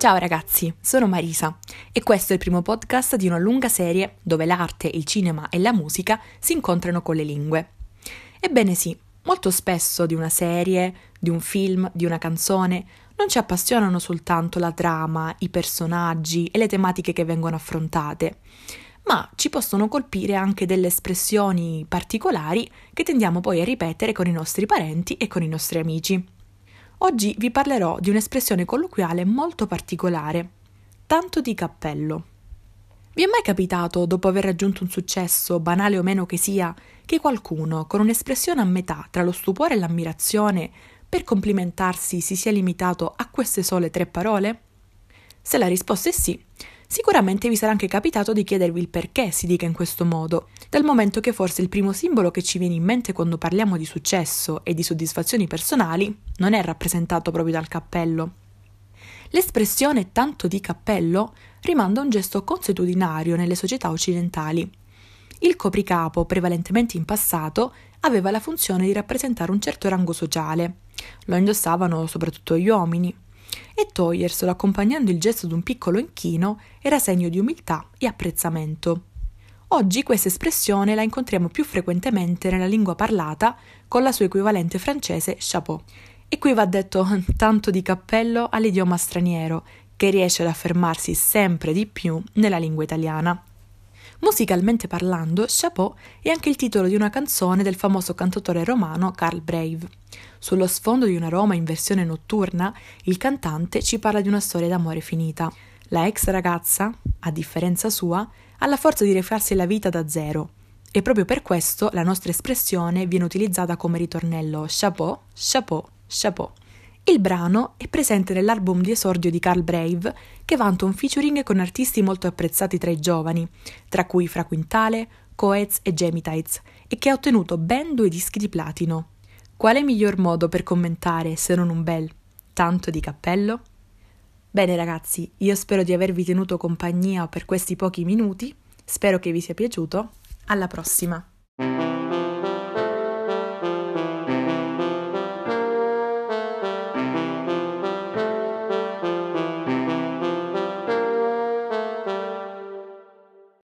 Ciao ragazzi, sono Marisa e questo è il primo podcast di una lunga serie dove l'arte, il cinema e la musica si incontrano con le lingue. Ebbene sì, molto spesso di una serie, di un film, di una canzone non ci appassionano soltanto la trama, i personaggi e le tematiche che vengono affrontate, ma ci possono colpire anche delle espressioni particolari che tendiamo poi a ripetere con i nostri parenti e con i nostri amici. Oggi vi parlerò di un'espressione colloquiale molto particolare, tanto di cappello. Vi è mai capitato, dopo aver raggiunto un successo, banale o meno che sia, che qualcuno, con un'espressione a metà tra lo stupore e l'ammirazione, per complimentarsi si sia limitato a queste sole 3 parole? Se la risposta è sì, sicuramente vi sarà anche capitato di chiedervi il perché si dica in questo modo, dal momento che forse il primo simbolo che ci viene in mente quando parliamo di successo e di soddisfazioni personali non è rappresentato proprio dal cappello. L'espressione tanto di cappello rimanda a un gesto consuetudinario nelle società occidentali. Il copricapo, prevalentemente in passato, aveva la funzione di rappresentare un certo rango sociale. Lo indossavano soprattutto gli uomini. E toglierselo accompagnando il gesto di un piccolo inchino era segno di umiltà e apprezzamento. Oggi questa espressione la incontriamo più frequentemente nella lingua parlata con la sua equivalente francese chapeau. E qui va detto tanto di cappello all'idioma straniero, che riesce ad affermarsi sempre di più nella lingua italiana. Musicalmente parlando, Chapeau è anche il titolo di una canzone del famoso cantautore romano Carl Brave. Sullo sfondo di una Roma in versione notturna, il cantante ci parla di una storia d'amore finita. La ex ragazza, a differenza sua, ha la forza di rifarsi la vita da zero e proprio per questo la nostra espressione viene utilizzata come ritornello Chapeau, Chapeau, Chapeau. Il brano è presente nell'album di esordio di Carl Brave, che vanta un featuring con artisti molto apprezzati tra i giovani, tra cui Fra Quintale, Coez e Gemitides, e che ha ottenuto ben 2 dischi di platino. Quale miglior modo per commentare se non un bel tanto di cappello? Bene ragazzi, io spero di avervi tenuto compagnia per questi pochi minuti, spero che vi sia piaciuto, alla prossima!